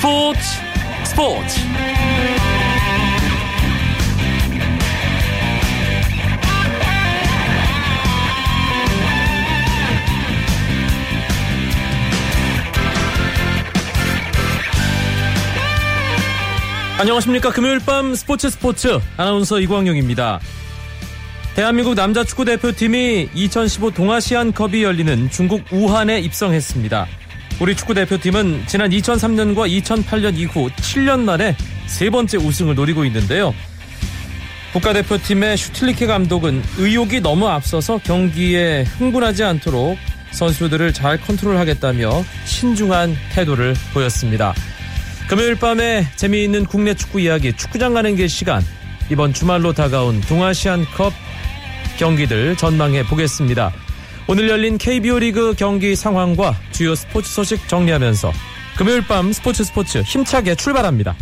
스포츠 안녕하십니까. 금요일 밤 스포츠 아나운서 이광용입니다. 대한민국 남자 축구대표팀이 2015 동아시안컵이 열리는 중국 우한에 입성했습니다. 우리 축구대표팀은 지난 2003년과 2008년 이후 7년 만에 세 번째 우승을 노리고 있는데요. 국가대표팀의 슈틸리케 감독은 의욕이 너무 앞서서 경기에 흥분하지 않도록 선수들을 잘 컨트롤하겠다며 신중한 태도를 보였습니다. 금요일 밤에 재미있는 국내 축구 이야기, 축구장 가는 길 시간, 이번 주말로 다가온 동아시안컵 경기들 전망해 보겠습니다. 오늘 열린 KBO 리그 경기 상황과 주요 스포츠 소식 정리하면서 금요일 밤 스포츠 힘차게 출발합니다.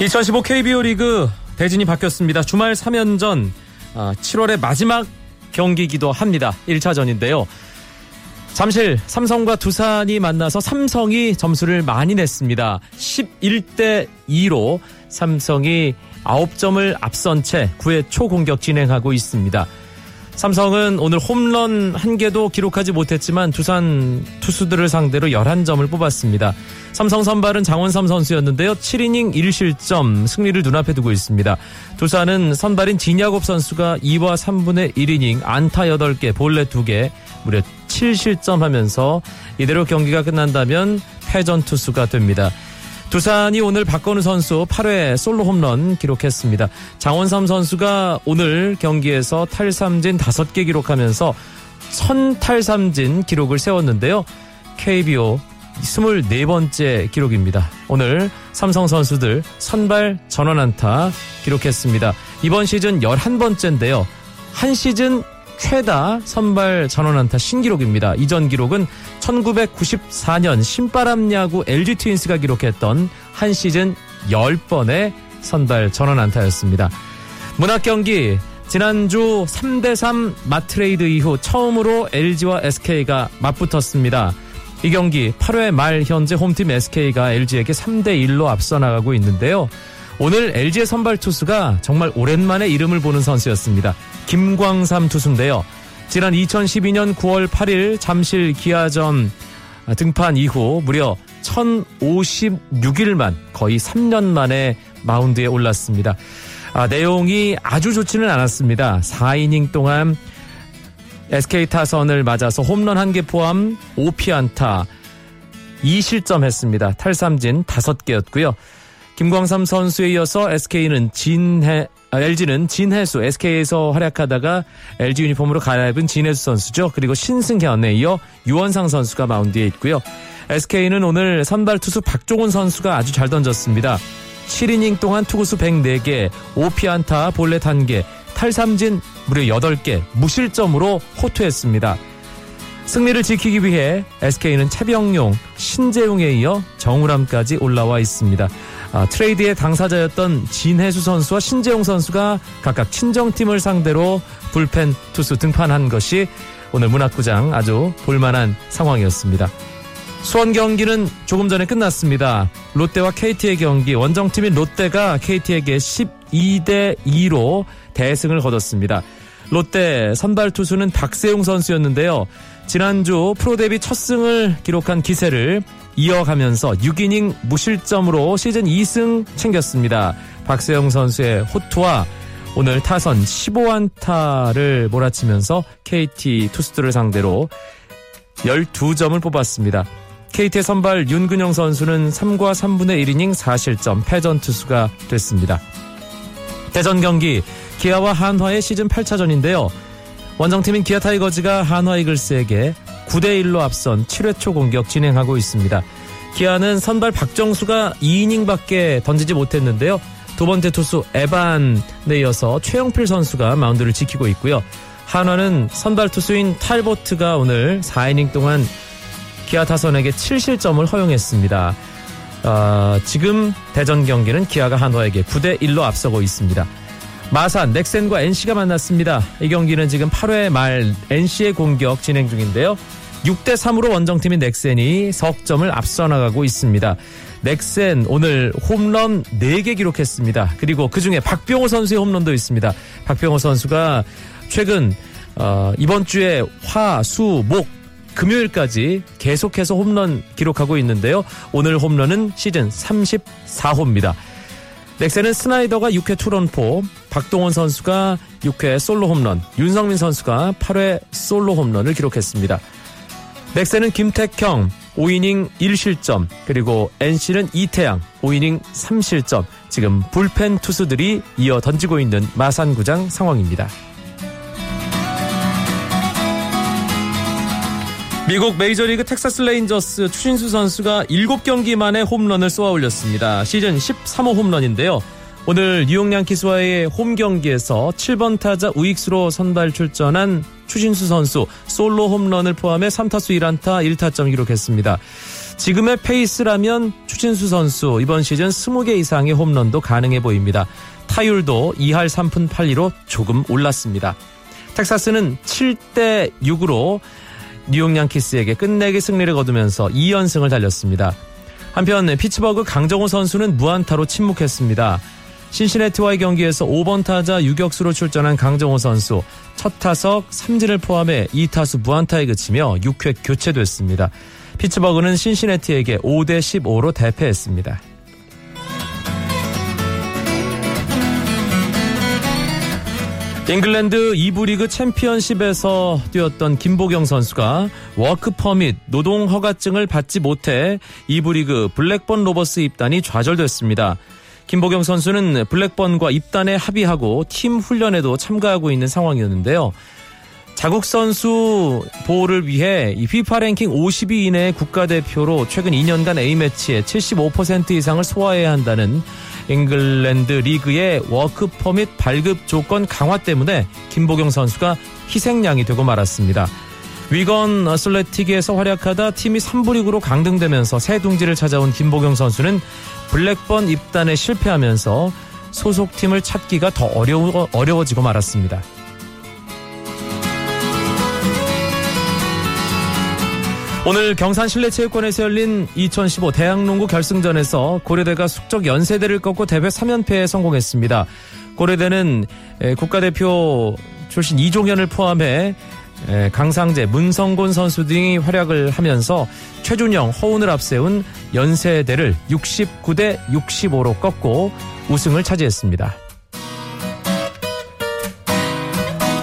(2015) KBO 리그 대진이 바뀌었습니다. 주말 3연전 7월의 마지막 경기이기도 합니다. 1차전인데요. 잠실 삼성과 두산이 만나서 삼성이 점수를 많이 냈습니다. 11대2로 삼성이 9점을 앞선 채 9회 초공격 진행하고 있습니다. 삼성은 오늘 홈런 1개도 기록하지 못했지만 두산 투수들을 상대로 11점을 뽑았습니다. 삼성 선발은 장원삼 선수였는데요. 7이닝 1실점, 승리를 눈앞에 두고 있습니다. 두산은 선발인 진야곱 선수가 2와 3분의 1이닝, 안타 8개, 볼넷 2개, 무려 7실점하면서 이대로 경기가 끝난다면 패전 투수가 됩니다. 두산이 오늘 박건우 선수 8회 솔로 홈런 기록했습니다. 장원삼 선수가 오늘 경기에서 탈삼진 5개 기록하면서 1000탈삼진 기록을 세웠는데요. KBO 24번째 기록입니다. 오늘 삼성 선수들 선발 전원 안타 기록했습니다. 이번 시즌 11번째인데요. 한 시즌 최다 선발 전원 안타 신기록입니다. 이전 기록은 1994년 신바람야구 LG 트윈스가 기록했던 한 시즌 10번의 선발 전원 안타였습니다. 문학경기, 지난주 3대3 맞트레이드 이후 처음으로 LG와 SK가 맞붙었습니다. 이 경기 8회 말 현재 홈팀 SK가 LG에게 3대1로 앞서 나가고 있는데요. 오늘 LG의 선발 투수가 정말 오랜만에 이름을 보는 선수였습니다. 김광삼 투수인데요. 지난 2012년 9월 8일 잠실 기아전 등판 이후 무려 1056일 만, 거의 3년 만에 마운드에 올랐습니다. 내용이 아주 좋지는 않았습니다. 4이닝 동안 SK 타선을 맞아서 홈런 1개 포함 5피안타 2실점했습니다. 탈삼진 5개였고요. 김광삼 선수에 이어서 LG는 진해수, SK에서 활약하다가 LG 유니폼으로 갈아입은 진해수 선수죠. 그리고 신승현에 이어 유원상 선수가 마운드에 있고요. SK는 오늘 선발 투수 박종훈 선수가 아주 잘 던졌습니다. 7이닝 동안 투구수 104개, 5피안타, 볼넷 1개, 탈삼진 무려 8개, 무실점으로 호투했습니다. 승리를 지키기 위해 SK는 채병용, 신재웅에 이어 정우람까지 올라와 있습니다. 트레이드의 당사자였던 진해수 선수와 신재웅 선수가 각각 친정팀을 상대로 불펜 투수 등판한 것이 오늘 문학구장 아주 볼만한 상황이었습니다. 수원 경기는 조금 전에 끝났습니다. 롯데와 KT의 경기, 원정팀인 롯데가 KT에게 12대2로 대승을 거뒀습니다. 롯데 선발 투수는 박세웅 선수였는데요. 지난주 프로 데뷔 첫 승을 기록한 기세를 이어가면서 6이닝 무실점으로 시즌 2승 챙겼습니다. 박세웅 선수의 호투와 오늘 타선 15안타를 몰아치면서 KT 투수들을 상대로 12점을 뽑았습니다. KT의 선발 윤근영 선수는 3과 3분의 1이닝 4실점, 패전 투수가 됐습니다. 대전 경기, 기아와 한화의 시즌 8차전인데요. 원정팀인 기아 타이거즈가 한화 이글스에게 9대1로 앞선 7회 초 공격 진행하고 있습니다. 기아는 선발 박정수가 2이닝밖에 던지지 못했는데요. 두 번째 투수 에반에 이어서 최영필 선수가 마운드를 지키고 있고요. 한화는 선발 투수인 탈보트가 오늘 4이닝 동안 기아 타선에게 7실점을 허용했습니다. 지금 대전 경기는 기아가 한화에게 9-1로 앞서고 있습니다. 마산, 넥센과 NC가 만났습니다. 이 경기는 지금 8회 말 NC의 공격 진행 중인데요. 6-3으로 원정팀인 넥센이 석점을 앞서 나가고 있습니다. 넥센 오늘 홈런 4개 기록했습니다. 그리고 그중에 박병호 선수의 홈런도 있습니다. 박병호 선수가 최근 이번 주에 화, 수, 목, 금요일까지 계속해서 홈런 기록하고 있는데요. 오늘 홈런은 시즌 34호입니다. 넥센은 스나이더가 6회 투런포, 박동원 선수가 6회 솔로 홈런, 윤성민 선수가 8회 솔로 홈런을 기록했습니다. 넥센은 김태형 5이닝 1실점, 그리고 NC는 이태양 5이닝 3실점, 지금 불펜 투수들이 이어 던지고 있는 마산구장 상황입니다. 미국 메이저리그 텍사스 레인저스 추신수 선수가 7경기 만에 홈런을 쏘아 올렸습니다. 시즌 13호 홈런인데요. 오늘 뉴욕 양키스와의 홈경기에서 7번 타자 우익수로 선발 출전한 추신수 선수 솔로 홈런을 포함해 3타수 1안타 1타점 기록했습니다. 지금의 페이스라면 추신수 선수 이번 시즌 20개 이상의 홈런도 가능해 보입니다. 타율도 2할 3푼 8리로 조금 올랐습니다. 텍사스는 7-6으로 뉴욕 양키스에게 끝내기 승리를 거두면서 2연승을 달렸습니다. 한편 피츠버그 강정호 선수는 무안타로 침묵했습니다. 신시내티와의 경기에서 5번 타자 유격수로 출전한 강정호 선수 첫 타석 3진을 포함해 2타수 무안타에 그치며 6회 교체됐습니다. 피츠버그는 신시내티에게 5-15로 대패했습니다. 잉글랜드 2부 리그 챔피언십에서 뛰었던 김보경 선수가 워크퍼밋 노동허가증을 받지 못해 2부 리그 블랙번 로버스 입단이 좌절됐습니다. 김보경 선수는 블랙번과 입단에 합의하고 팀 훈련에도 참가하고 있는 상황이었는데요. 자국 선수 보호를 위해 FIFA 랭킹 50위 이내의 국가대표로 최근 2년간 A매치에 75% 이상을 소화해야 한다는 잉글랜드 리그의 워크퍼밋 발급 조건 강화 때문에 김보경 선수가 희생양이 되고 말았습니다. 위건 어슬레틱에서 활약하다 팀이 3부 리그로 강등되면서 새 둥지를 찾아온 김보경 선수는 블랙번 입단에 실패하면서 소속팀을 찾기가 더 어려워지고 말았습니다. 오늘 경산 실내체육관에서 열린 2015 대학농구 결승전에서 고려대가 숙적 연세대를 꺾고 대회 3연패에 성공했습니다. 고려대는 국가대표 출신 이종현을 포함해 강상재, 문성곤 선수 등이 활약을 하면서 최준영, 허운을 앞세운 연세대를 69-65로 꺾고 우승을 차지했습니다.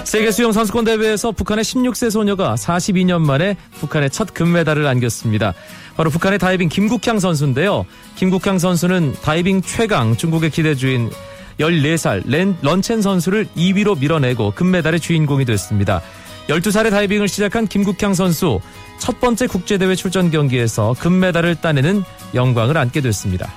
세계수영선수권대회에서 북한의 16세 소녀가 42년 만에 북한의 첫 금메달을 안겼습니다. 바로 북한의 다이빙 김국향 선수인데요. 김국향 선수는 다이빙 최강 중국의 기대주인 14살 런첸 선수를 2위로 밀어내고 금메달의 주인공이 됐습니다. 12살에 다이빙을 시작한 김국향 선수 첫 번째 국제대회 출전 경기에서 금메달을 따내는 영광을 안게 됐습니다.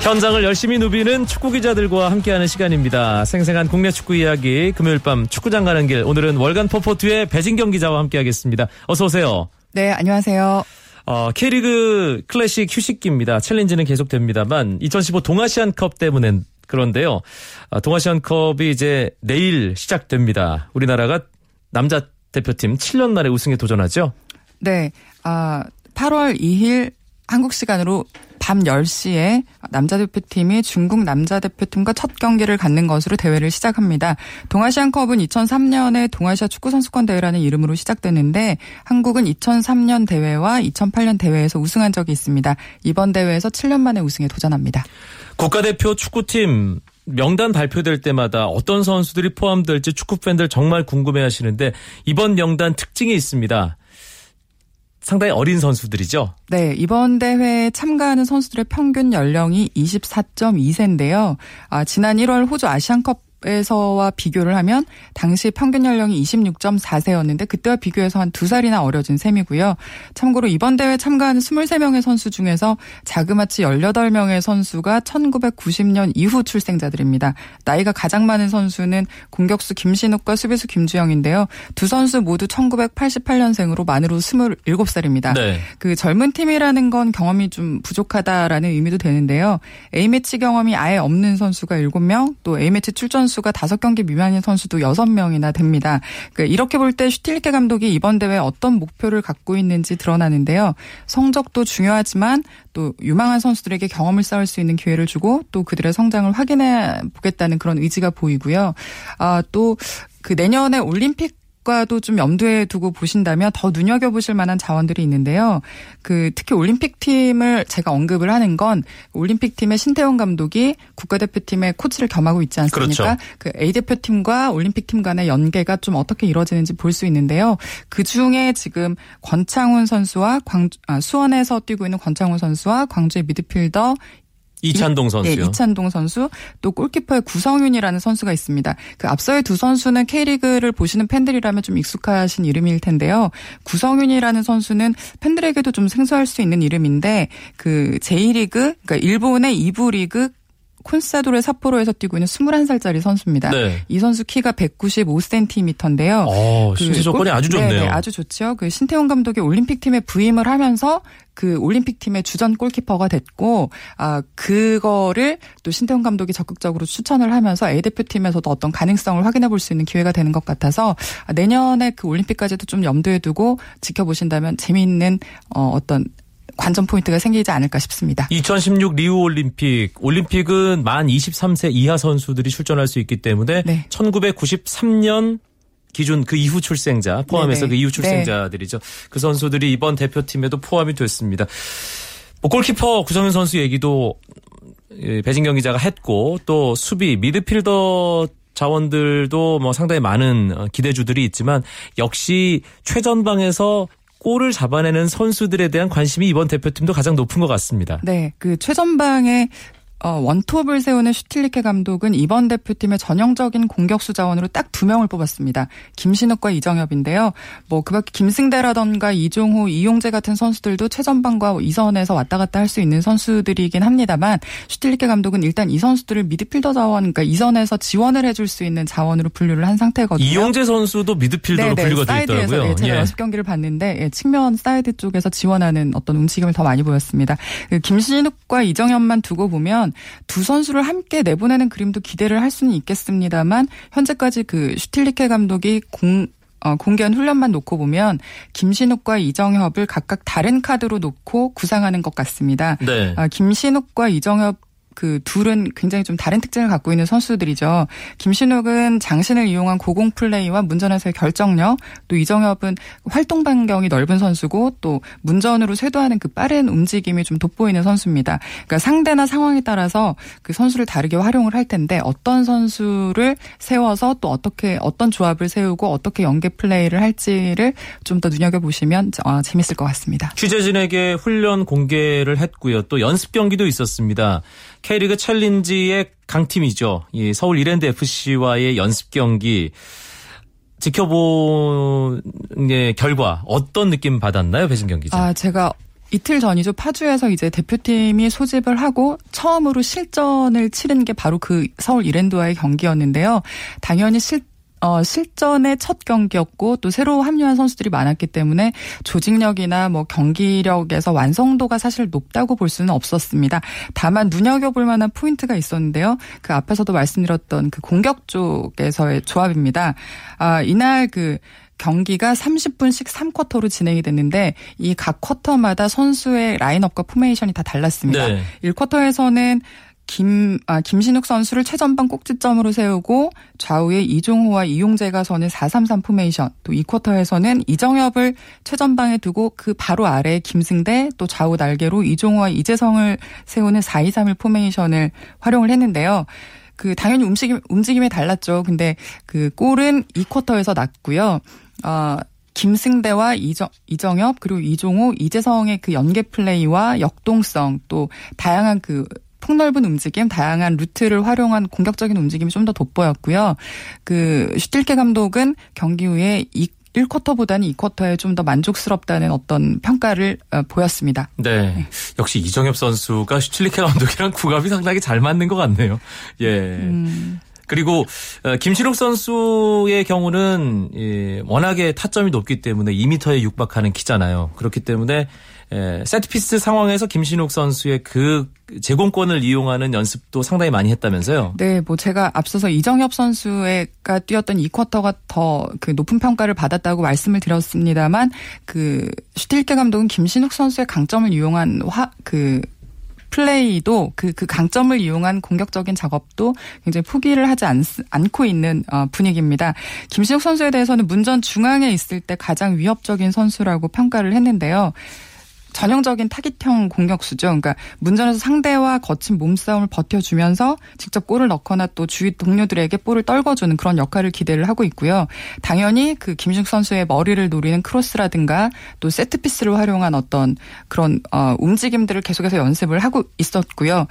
현장을 열심히 누비는 축구 기자들과 함께하는 시간입니다. 생생한 국내 축구 이야기 금요일 밤 축구장 가는 길, 오늘은 월간 포포투의 배진경 기자와 함께하겠습니다. 어서 오세요. 네, 안녕하세요. K리그 클래식 휴식기입니다. 챌린지는 계속됩니다만 2015 동아시안컵 때문에 그런데요. 동아시안컵이 이제 내일 시작됩니다. 우리나라가 남자 대표팀 7년 만에 우승에 도전하죠? 네, 8월 2일 한국 시간으로 밤 10시에 남자대표팀이 중국 남자대표팀과 첫 경기를 갖는 것으로 대회를 시작합니다. 동아시안컵은 2003년에 동아시아 축구선수권대회라는 이름으로 시작되는데 한국은 2003년 대회와 2008년 대회에서 우승한 적이 있습니다. 이번 대회에서 7년 만에 우승에 도전합니다. 국가대표 축구팀 명단 발표될 때마다 어떤 선수들이 포함될지 축구팬들 정말 궁금해하시는데 이번 명단 특징이 있습니다. 상당히 어린 선수들이죠? 네. 이번 대회에 참가하는 선수들의 평균 연령이 24.2세인데요. 지난 1월 호주 아시안컵 유럽에서와 비교를 하면 당시 평균 연령이 26.4세였는데 그때와 비교해서 한 2살이나 어려진 셈이고요. 참고로 이번 대회 참가한 23명의 선수 중에서 자그마치 18명의 선수가 1990년 이후 출생자들입니다. 나이가 가장 많은 선수는 공격수 김신욱과 수비수 김주영인데요. 두 선수 모두 1988년생으로 만으로 27살입니다. 네. 그 젊은 팀이라는 건 경험이 좀 부족하다라는 의미도 되는데요. A매치 경험이 아예 없는 선수가 7명, 또 A매치 출전수가 5경기 미만인 선수도 6명이나 됩니다. 이렇게 볼 때 슈틸리케 감독이 이번 대회에 어떤 목표를 갖고 있는지 드러나는데요. 성적도 중요하지만 또 유망한 선수들에게 경험을 쌓을 수 있는 기회를 주고 또 그들의 성장을 확인해 보겠다는 그런 의지가 보이고요. 또 그 내년에 올림픽 과도 좀 염두에 두고 보신다면 더 눈여겨보실 만한 자원들이 있는데요. 특히 올림픽팀을 제가 언급을 하는 건 올림픽팀의 신태훈 감독이 국가대표팀의 코치를 겸하고 있지 않습니까? 그렇죠. A대표팀과 올림픽팀 간의 연계가 좀 어떻게 이루어지는지 볼 수 있는데요. 그중에 지금 권창훈 선수와 수원에서 뛰고 있는 권창훈 선수와 광주의 미드필더 이찬동 선수요. 네, 이찬동 선수 또 골키퍼의 구성윤이라는 선수가 있습니다. 앞서의 두 선수는 K리그를 보시는 팬들이라면 좀 익숙하신 이름일 텐데요. 구성윤이라는 선수는 팬들에게도 좀 생소할 수 있는 이름인데 제2리그, 그러니까 일본의 2부 리그 콘사도레 삿포로에서 뛰고 있는 21살짜리 선수입니다. 네. 이 선수 키가 195cm인데요. 신체 조건이 아주 좋네요. 네, 아주 좋죠. 신태훈 감독이 올림픽팀에 부임을 하면서 올림픽팀의 주전 골키퍼가 됐고, 그거를 또 신태훈 감독이 적극적으로 추천을 하면서 A대표팀에서도 어떤 가능성을 확인해 볼 수 있는 기회가 되는 것 같아서 내년에 올림픽까지도 좀 염두에 두고 지켜보신다면 재미있는 어떤 관전 포인트가 생기지 않을까 싶습니다. 2016 리우올림픽. 올림픽은 만 23세 이하 선수들이 출전할 수 있기 때문에 네. 1993년 기준 그 이후 출생자 포함해서 네네. 그 이후 출생자들이죠. 네. 그 선수들이 이번 대표팀에도 포함이 됐습니다. 골키퍼 구성현 선수 얘기도 배진경 기자가 했고 또 수비 미드필더 자원들도 상당히 많은 기대주들이 있지만 역시 최전방에서 골을 잡아내는 선수들에 대한 관심이 이번 대표팀도 가장 높은 것 같습니다. 네, 최전방에 원톱을 세우는 슈틸리케 감독은 이번 대표팀의 전형적인 공격수 자원으로 딱 2명을 뽑았습니다. 김신욱과 이정협인데요. 그 밖에 김승대라던가 이종호, 이용재 같은 선수들도 최전방과 2선에서 왔다 갔다 할 수 있는 선수들이긴 합니다만 슈틸리케 감독은 일단 이 선수들을 미드필더 자원, 그러니까 2선에서 지원을 해줄 수 있는 자원으로 분류를 한 상태거든요. 이용재 선수도 미드필더로 네네, 분류가 되어 있더라고요. 네, 제가 6경기를 봤는데 측면 사이드 쪽에서 지원하는 어떤 움직임을 더 많이 보였습니다. 김신욱과 이정협만 두고 보면 두 선수를 함께 내보내는 그림도 기대를 할 수는 있겠습니다만 현재까지 슈틸리케 감독이 공개한 훈련만 놓고 보면 김신욱과 이정협을 각각 다른 카드로 놓고 구상하는 것 같습니다. 네. 김신욱과 이정협 둘은 굉장히 좀 다른 특징을 갖고 있는 선수들이죠. 김신욱은 장신을 이용한 고공 플레이와 문전에서의 결정력, 또 이정협은 활동 반경이 넓은 선수고 또 문전으로 쇄도하는 빠른 움직임이 좀 돋보이는 선수입니다. 그러니까 상대나 상황에 따라서 선수를 다르게 활용을 할 텐데 어떤 선수를 세워서 또 어떤 조합을 세우고 어떻게 연계 플레이를 할지를 좀 더 눈여겨보시면 재밌을 것 같습니다. 취재진에게 훈련 공개를 했고요. 또 연습 경기도 있었습니다. K리그 챌린지의 강팀이죠. 서울 이랜드FC와의 연습 경기 지켜본 결과 어떤 느낌 받았나요? 배진경 기자. 제가 이틀 전이죠. 파주에서 이제 대표팀이 소집을 하고 처음으로 실전을 치른 게 바로 서울 이랜드와의 경기였는데요. 당연히 실전의 첫 경기였고 또 새로 합류한 선수들이 많았기 때문에 조직력이나 경기력에서 완성도가 사실 높다고 볼 수는 없었습니다. 다만 눈여겨볼 만한 포인트가 있었는데요. 앞에서도 말씀드렸던 공격 쪽에서의 조합입니다. 이날 경기가 30분씩 3쿼터로 진행이 됐는데 이 각 쿼터마다 선수의 라인업과 포메이션이 다 달랐습니다. 네. 1쿼터에서는 김신욱 선수를 최전방 꼭지점으로 세우고 좌우에 이종호와 이용재가 서는 4-3-3 포메이션, 또 2쿼터에서는 이정협을 최전방에 두고 바로 아래에 김승대, 또 좌우 날개로 이종호와 이재성을 세우는 4-2-3-1 포메이션을 활용을 했는데요. 당연히 움직임이 달랐죠. 근데 골은 2쿼터에서 났고요. 김승대와 이정협, 그리고 이종호, 이재성의 연계 플레이와 역동성, 또 다양한 폭넓은 움직임, 다양한 루트를 활용한 공격적인 움직임이 좀 더 돋보였고요. 슈틸리케 감독은 경기 후에 1쿼터보다는 2쿼터에 좀 더 만족스럽다는 어떤 평가를 보였습니다. 네. 역시 이정협 선수가 슈틸리케 감독이랑 궁합이 상당히 잘 맞는 것 같네요. 예. 그리고 김신욱 선수의 경우는 워낙에 타점이 높기 때문에 2m에 육박하는 키잖아요. 그렇기 때문에 세트피스 상황에서 김신욱 선수의 그 제공권을 이용하는 연습도 상당히 많이 했다면서요. 네, 뭐 제가 앞서서 이정협 선수가 뛰었던 2쿼터가 더 높은 평가를 받았다고 말씀을 드렸습니다만 슈틸리케 감독은 김신욱 선수의 강점을 이용한 플레이도 그 강점을 이용한 공격적인 작업도 굉장히 포기를 하지 않고 있는 분위기입니다. 김신욱 선수에 대해서는 문전 중앙에 있을 때 가장 위협적인 선수라고 평가를 했는데요. 전형적인 타깃형 공격수죠. 그러니까 문전에서 상대와 거친 몸싸움을 버텨주면서 직접 골을 넣거나 또 주위 동료들에게 볼을 떨궈주는 그런 역할을 기대를 하고 있고요. 당연히 김신욱 선수의 머리를 노리는 크로스라든가 또 세트피스를 활용한 어떤 그런 움직임들을 계속해서 연습을 하고 있었고요.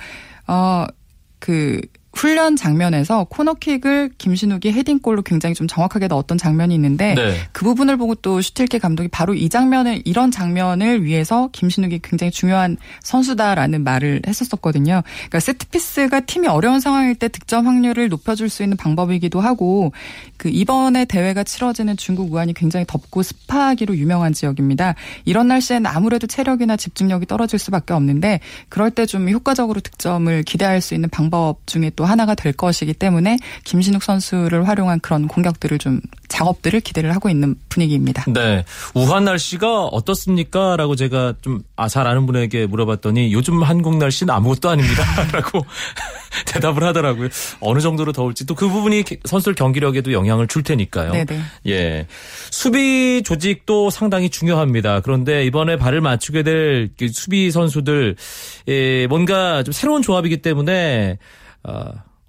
훈련 장면에서 코너킥을 김신욱이 헤딩골로 굉장히 좀 정확하게 넣었던 장면이 있는데 그 부분을 보고 또 슈틸리케 감독이 바로 이런 장면을 위해서 김신욱이 굉장히 중요한 선수다라는 말을 했었거든요. 그러니까 세트피스가 팀이 어려운 상황일 때 득점 확률을 높여줄 수 있는 방법이기도 하고 이번에 대회가 치러지는 중국 우한이 굉장히 덥고 습하기로 유명한 지역입니다. 이런 날씨에는 아무래도 체력이나 집중력이 떨어질 수밖에 없는데 그럴 때 좀 효과적으로 득점을 기대할 수 있는 방법 중에 또 하나가 될 것이기 때문에 김신욱 선수를 활용한 그런 작업들을 기대를 하고 있는 분위기입니다. 네. 우한 날씨가 어떻습니까? 라고 제가 좀 잘 아는 분에게 물어봤더니 요즘 한국 날씨는 아무것도 아닙니다. 라고 대답을 하더라고요. 어느 정도로 더울지 또 그 부분이 선수들 경기력에도 영향을 줄 테니까요. 네네. 예. 수비 조직도 상당히 중요합니다. 그런데 이번에 발을 맞추게 될 수비 선수들 뭔가 좀 새로운 조합이기 때문에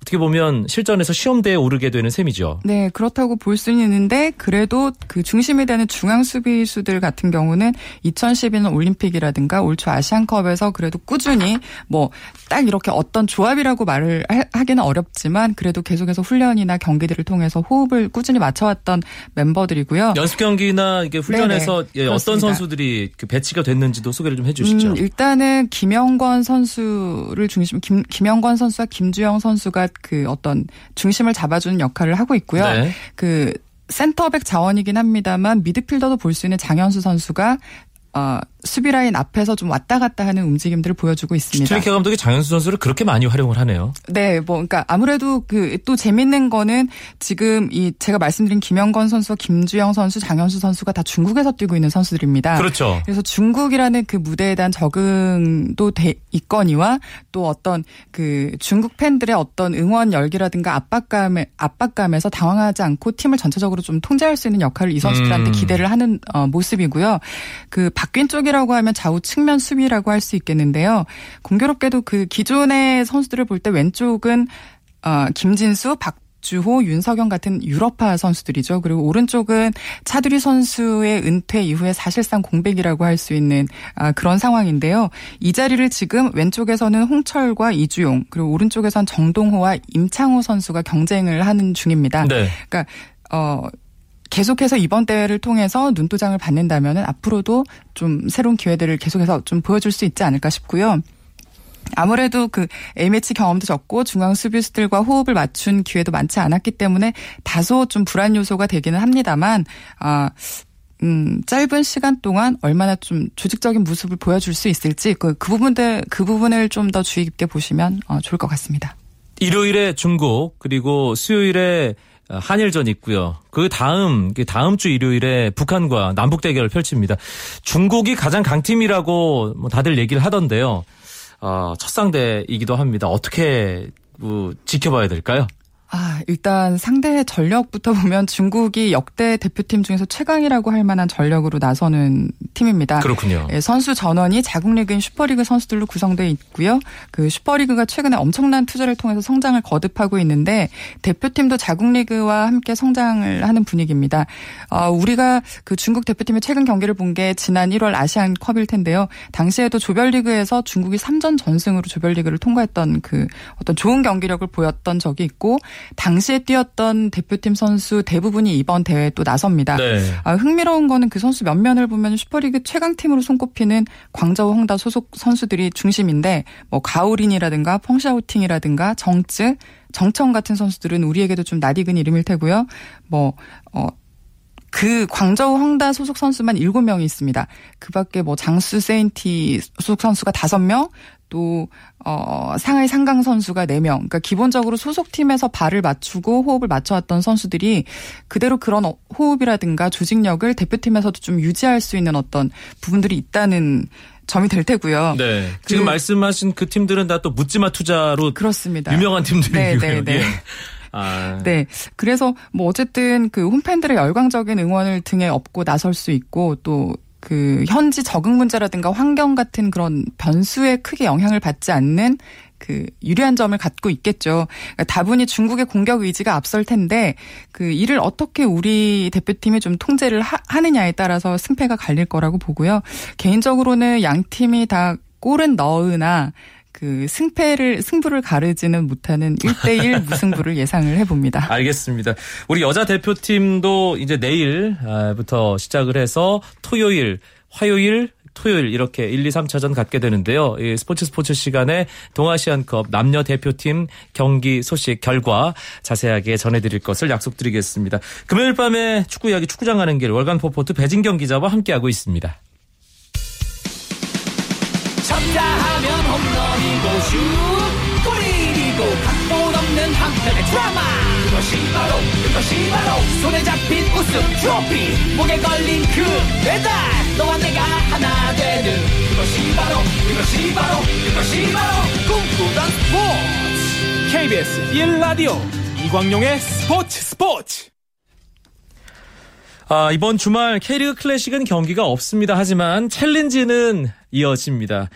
어떻게 보면 실전에서 시험대에 오르게 되는 셈이죠. 네, 그렇다고 볼 수는 있는데 그래도 중심이 되는 중앙 수비수들 같은 경우는 2012년 올림픽이라든가 올 초 아시안컵에서 그래도 꾸준히 뭐 딱 이렇게 어떤 조합이라고 말을 하기는 어렵지만 그래도 계속해서 훈련이나 경기들을 통해서 호흡을 꾸준히 맞춰왔던 멤버들이고요. 연습 경기나 이게 훈련에서 어떤 선수들이 배치가 됐는지도 소개를 좀 해주시죠. 일단은 김영권 선수와 김주영 선수가 어떤 중심을 잡아주는 역할을 하고 있고요. 네. 센터백 자원이긴 합니다만 미드필더도 볼 수 있는 장현수 선수가 수비라인 앞에서 좀 왔다 갔다 하는 움직임들을 보여주고 있습니다. 슈틸리케 감독이 장현수 선수를 그렇게 많이 활용을 하네요. 네, 그러니까 아무래도 또 재밌는 거는 지금 제가 말씀드린 김영권 선수, 김주영 선수, 장현수 선수가 다 중국에서 뛰고 있는 선수들입니다. 그렇죠. 그래서 중국이라는 무대에 대한 적응도 있거니와 또 어떤 중국 팬들의 어떤 응원 열기라든가 압박감에서 당황하지 않고 팀을 전체적으로 좀 통제할 수 있는 역할을 이 선수들한테 기대를 하는 모습이고요. 바뀐 쪽이라고 하면 좌우 측면 수비라고 할 수 있겠는데요. 공교롭게도 기존의 선수들을 볼 때 왼쪽은 김진수, 박주호, 윤석영 같은 유럽파 선수들이죠. 그리고 오른쪽은 차두리 선수의 은퇴 이후에 사실상 공백이라고 할 수 있는 그런 상황인데요. 이 자리를 지금 왼쪽에서는 홍철과 이주용, 그리고 오른쪽에선 정동호와 임창호 선수가 경쟁을 하는 중입니다. 네. 그러니까 계속해서 이번 대회를 통해서 눈도장을 받는다면은 앞으로도 좀 새로운 기회들을 계속해서 좀 보여줄 수 있지 않을까 싶고요. 아무래도 A매치 경험도 적고 중앙 수비수들과 호흡을 맞춘 기회도 많지 않았기 때문에 다소 좀 불안 요소가 되기는 합니다만 짧은 시간 동안 얼마나 좀 조직적인 모습을 보여줄 수 있을지 그 부분을 좀 더 주의 깊게 보시면 좋을 것 같습니다. 일요일에 중국 그리고 수요일에 한일전 있고요. 다음 주 일요일에 북한과 남북 대결을 펼칩니다. 중국이 가장 강팀이라고 다들 얘기를 하던데요. 첫 상대이기도 합니다. 어떻게 지켜봐야 될까요? 아, 일단 상대의 전력부터 보면 중국이 역대 대표팀 중에서 최강이라고 할 만한 전력으로 나서는 팀입니다. 그렇군요. 예, 선수 전원이 자국 리그인 슈퍼리그 선수들로 구성되어 있고요. 그 슈퍼리그가 최근에 엄청난 투자를 통해서 성장을 거듭하고 있는데 대표팀도 자국 리그와 함께 성장을 하는 분위기입니다. 우리가 그 중국 대표팀의 최근 경기를 본 게 지난 1월 아시안컵일 텐데요. 당시에도 조별리그에서 중국이 3전 전승으로 조별리그를 통과했던 그 어떤 좋은 경기력을 보였던 적이 있고 당시에 뛰었던 대표팀 선수 대부분이 이번 대회에 또 나섭니다. 네. 흥미로운 거는 그 선수 면면을 보면 슈퍼리그 최강팀으로 손꼽히는 광저우 헝다 소속 선수들이 중심인데 뭐 가오린이라든가 펑샤오팅이라든가 정쯔, 정청 같은 선수들은 우리에게도 좀 낯익은 이름일 테고요. 그 광저우 헝다 소속 선수만 7명이 있습니다. 그 밖에 뭐 장수 세인티 소속 선수가 5명, 또 상하이 상강 선수가 4명. 그러니까 기본적으로 소속팀에서 발을 맞추고 호흡을 맞춰왔던 선수들이 그대로 그런 호흡이라든가 조직력을 대표팀에서도 좀 유지할 수 있는 어떤 부분들이 있다는 점이 될 테고요. 네. 지금 말씀하신 그 팀들은 다 또 묻지마 투자로 그렇습니다. 유명한 팀들이고요. 네, 네, 네. 아. 네. 그래서 뭐 어쨌든 그 홈팬들의 열광적인 응원을 등에 업고 나설 수 있고 또 그 현지 적응 문제라든가 환경 같은 그런 변수에 크게 영향을 받지 않는 그 유리한 점을 갖고 있겠죠. 그러니까 다분히 중국의 공격 의지가 앞설 텐데 그 이를 어떻게 우리 대표팀이 좀 통제를 하느냐에 따라서 승패가 갈릴 거라고 보고요. 개인적으로는 양 팀이 다 골은 넣으나 그 승부를 가르지는 못하는 1대1 무승부를 예상을 해봅니다. 알겠습니다. 우리 여자 대표팀도 이제 내일부터 시작을 해서 토요일, 화요일, 토요일 이렇게 1, 2, 3차전 갖게 되는데요. 스포츠 시간에 동아시안컵 남녀 대표팀 경기 소식 결과 자세하게 전해드릴 것을 약속드리겠습니다. 금요일 밤에 축구 이야기 축구장 가는 길 월간 포포트 배진경 기자와 함께하고 있습니다. 쳤다 하면 홈런이고 슛 골인이고 각본 없는 한편의 드라마 그것이 바로 손에 잡힌 우승 트로피 목에 걸린 그 배달 너와 내가 하나 되는 그것이 바로 꿈꾸던 스포츠 KBS 1라디오 이광용의 스포츠 이번 주말 K리그 클래식은 경기가 없습니다. 하지만 챌린지는 이어집니다.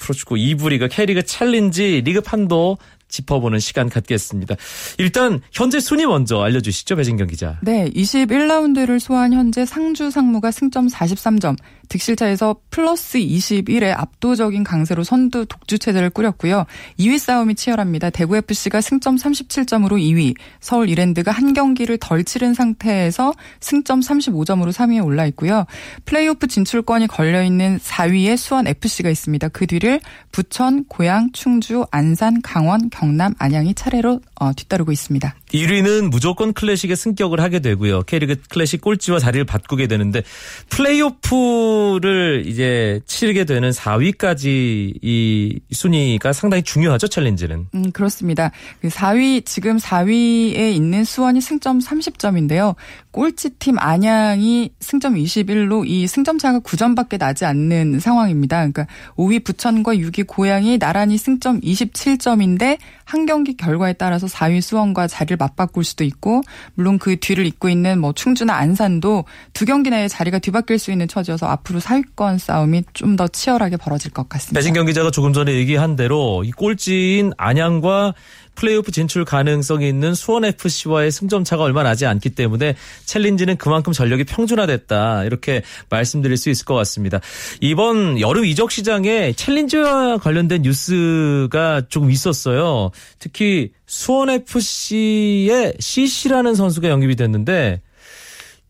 프로축구 2부 리그 K리그 챌린지 리그 판도 짚어보는 시간 갖겠습니다. 일단 현재 순위 먼저 알려주시죠. 배진경 기자. 네. 21라운드를 소화한 현재 상주 상무가 승점 43점. 득실차에서 플러스 21의 압도적인 강세로 선두 독주체제를 꾸렸고요. 2위 싸움이 치열합니다. 대구FC가 승점 37점으로 2위, 서울 이랜드가 한 경기를 덜 치른 상태에서 승점 35점으로 3위에 올라있고요. 플레이오프 진출권이 걸려있는 4위에 수원FC가 있습니다. 그 뒤를 부천, 고양, 충주, 안산, 강원, 경남, 안양이 차례로 뒤따르고 있습니다. 1위는 무조건 클래식에 승격을 하게 되고요. K리그 클래식 꼴찌와 자리를 바꾸게 되는데 플레이오프를 이제 치르게 되는 4위까지 이 순위가 상당히 중요하죠. 챌린지는. 그렇습니다. 4위에 있는 수원이 승점 30점인데요. 꼴찌팀 안양이 승점 21로 이 승점차가 9점밖에 나지 않는 상황입니다. 그러니까 5위 부천과 6위 고양이 나란히 승점 27점인데 한 경기 결과에 따라서 4위 수원과 자리를 맞바꿀 수도 있고 물론 그 뒤를 잇고 있는 뭐 충주나 안산도 두 경기 내에 자리가 뒤바뀔 수 있는 처지여서 앞으로 4위권 싸움이 좀 더 치열하게 벌어질 것 같습니다. 배진경 기자가 조금 전에 얘기한 대로 이 꼴찌인 안양과 플레이오프 진출 가능성이 있는 수원FC와의 승점차가 얼마 나지 않기 때문에 챌린지는 그만큼 전력이 평준화됐다. 이렇게 말씀드릴 수 있을 것 같습니다. 이번 여름 이적 시장에 챌린지와 관련된 뉴스가 조금 있었어요. 특히 수원FC의 CC라는 선수가 영입이 됐는데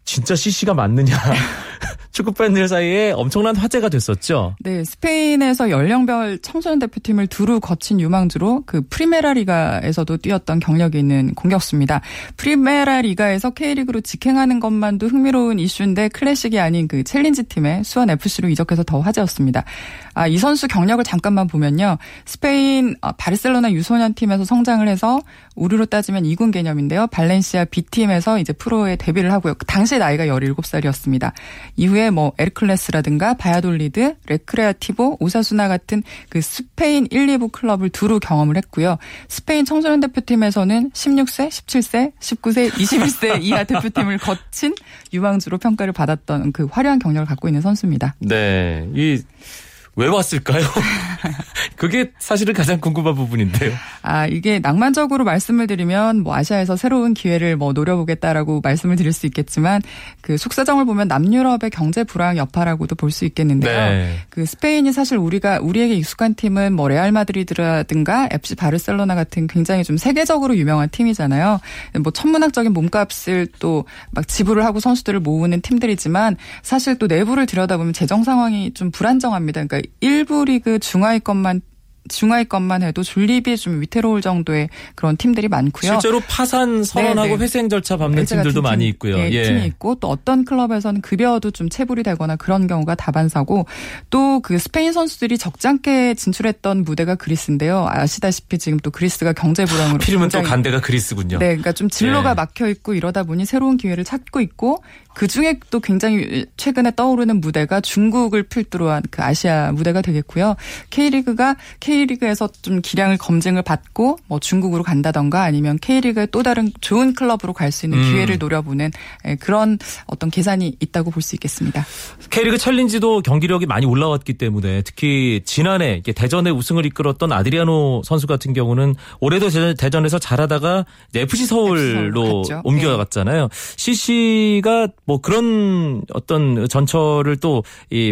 진짜 CC가 맞느냐. 축구 팬들 사이에 엄청난 화제가 됐었죠. 네, 스페인에서 연령별 청소년 대표팀을 두루 거친 유망주로 그 프리메라 리가에서도 뛰었던 경력이 있는 공격수입니다. 프리메라 리가에서 K리그로 직행하는 것만도 흥미로운 이슈인데 클래식이 아닌 그 챌린지 팀의 수원 FC로 이적해서 더 화제였습니다. 아, 이 선수 경력을 잠깐만 보면요. 스페인 바르셀로나 유소년팀에서 성장을 해서 우리로 따지면 2군 개념인데요. 발렌시아 B팀에서 이제 프로에 데뷔를 하고요. 당시 나이가 17살이었습니다. 이후에 뭐 에르클레스라든가 바야돌리드, 레크레아티보, 오사수나 같은 그 스페인 1, 2부 클럽을 두루 경험을 했고요. 스페인 청소년 대표팀에서는 16세, 17세, 19세, 21세 이하 대표팀을 거친 유망주로 평가를 받았던 그 화려한 경력을 갖고 있는 선수입니다. 네. 왜 왔을까요? 그게 사실은 가장 궁금한 부분인데요. 아, 이게 낭만적으로 말씀을 드리면 뭐 아시아에서 새로운 기회를 뭐 노려보겠다라고 말씀을 드릴 수 있겠지만 그 속사정을 보면 남유럽의 경제 불황 여파라고도 볼 수 있겠는데요. 네. 그 스페인이 사실 우리에게 익숙한 팀은 뭐 레알 마드리드라든가 FC 바르셀로나 같은 굉장히 좀 세계적으로 유명한 팀이잖아요. 뭐 천문학적인 몸값을 또 막 지불을 하고 선수들을 모으는 팀들이지만 사실 또 내부를 들여다보면 재정 상황이 좀 불안정합니다. 그러니까 1부 리그 중하위권만 해도 존립이 좀 위태로울 정도의 그런 팀들이 많고요. 실제로 파산 선언하고 네네. 회생 절차 밟는 팀들도 많이 있고요. 네, 예. 팀이 있고 또 어떤 클럽에서는 급여도 좀 체불이 되거나 그런 경우가 다반사고 또 그 스페인 선수들이 적잖게 진출했던 무대가 그리스인데요. 아시다시피 지금 또 그리스가 경제 불황으로 하필이면 또 간대가 그리스군요. 네, 그러니까 좀 진로가 예. 막혀 있고 이러다 보니 새로운 기회를 찾고 있고 그중에 또 굉장히 최근에 떠오르는 무대가 중국을 필두로 한 그 아시아 무대가 되겠고요. K리그에서 좀 기량을 검증을 받고 뭐 중국으로 간다던가 아니면 K리그의 또 다른 좋은 클럽으로 갈 수 있는 기회를 노려보는 그런 어떤 계산이 있다고 볼 수 있겠습니다. K리그 챌린지도 경기력이 많이 올라왔기 때문에 특히 지난해 대전의 우승을 이끌었던 아드리아노 선수 같은 경우는 올해도 대전에서 잘하다가 FC 서울로 옮겨갔잖아요. 네. CC가 뭐 그런 어떤 전철을 또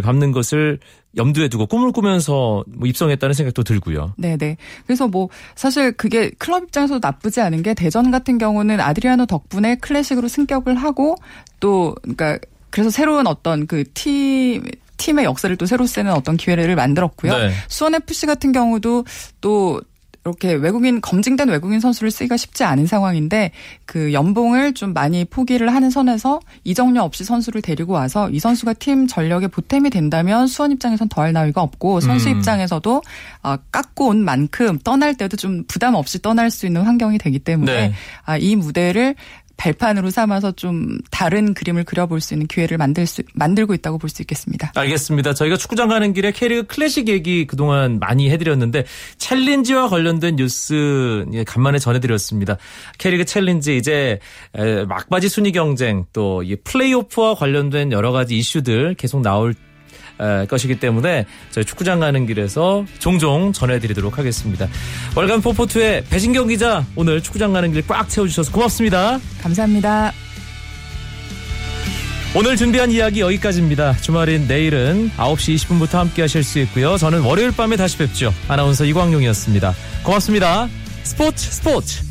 밟는 것을 염두에 두고 꿈을 꾸면서 뭐 입성했다는 생각도 들고요. 네네. 그래서 뭐 사실 그게 클럽 입장에서도 나쁘지 않은 게 대전 같은 경우는 아드리아노 덕분에 클래식으로 승격을 하고 또 그러니까 그래서 새로운 어떤 그 팀의 역사를 또 새로 쓰는 어떤 기회를 만들었고요. 네. 수원FC 같은 경우도 또 이렇게 검증된 외국인 선수를 쓰기가 쉽지 않은 상황인데 그 연봉을 좀 많이 포기를 하는 선에서 이적료 없이 선수를 데리고 와서 이 선수가 팀 전력에 보탬이 된다면 수원 입장에선 더할 나위가 없고 선수 입장에서도 깎고 온 만큼 떠날 때도 좀 부담 없이 떠날 수 있는 환경이 되기 때문에 네. 이 무대를 발판으로 삼아서 좀 다른 그림을 그려볼 수 있는 기회를 만들고 있다고 볼 수 있겠습니다. 알겠습니다. 저희가 축구장 가는 길에 K리그 클래식 얘기 그동안 많이 해드렸는데 챌린지와 관련된 뉴스 간만에 전해드렸습니다. K리그 챌린지 이제 막바지 순위 경쟁 또 플레이오프와 관련된 여러 가지 이슈들 계속 나올 것이기 때문에 저희 축구장 가는 길에서 종종 전해드리도록 하겠습니다. 월간 포포투의 배진경 기자 오늘 축구장 가는 길 꽉 채워주셔서 고맙습니다. 감사합니다. 오늘 준비한 이야기 여기까지입니다. 주말인 내일은 9시 20분부터 함께 하실 수 있고요. 저는 월요일 밤에 다시 뵙죠. 아나운서 이광용이었습니다. 고맙습니다. 스포츠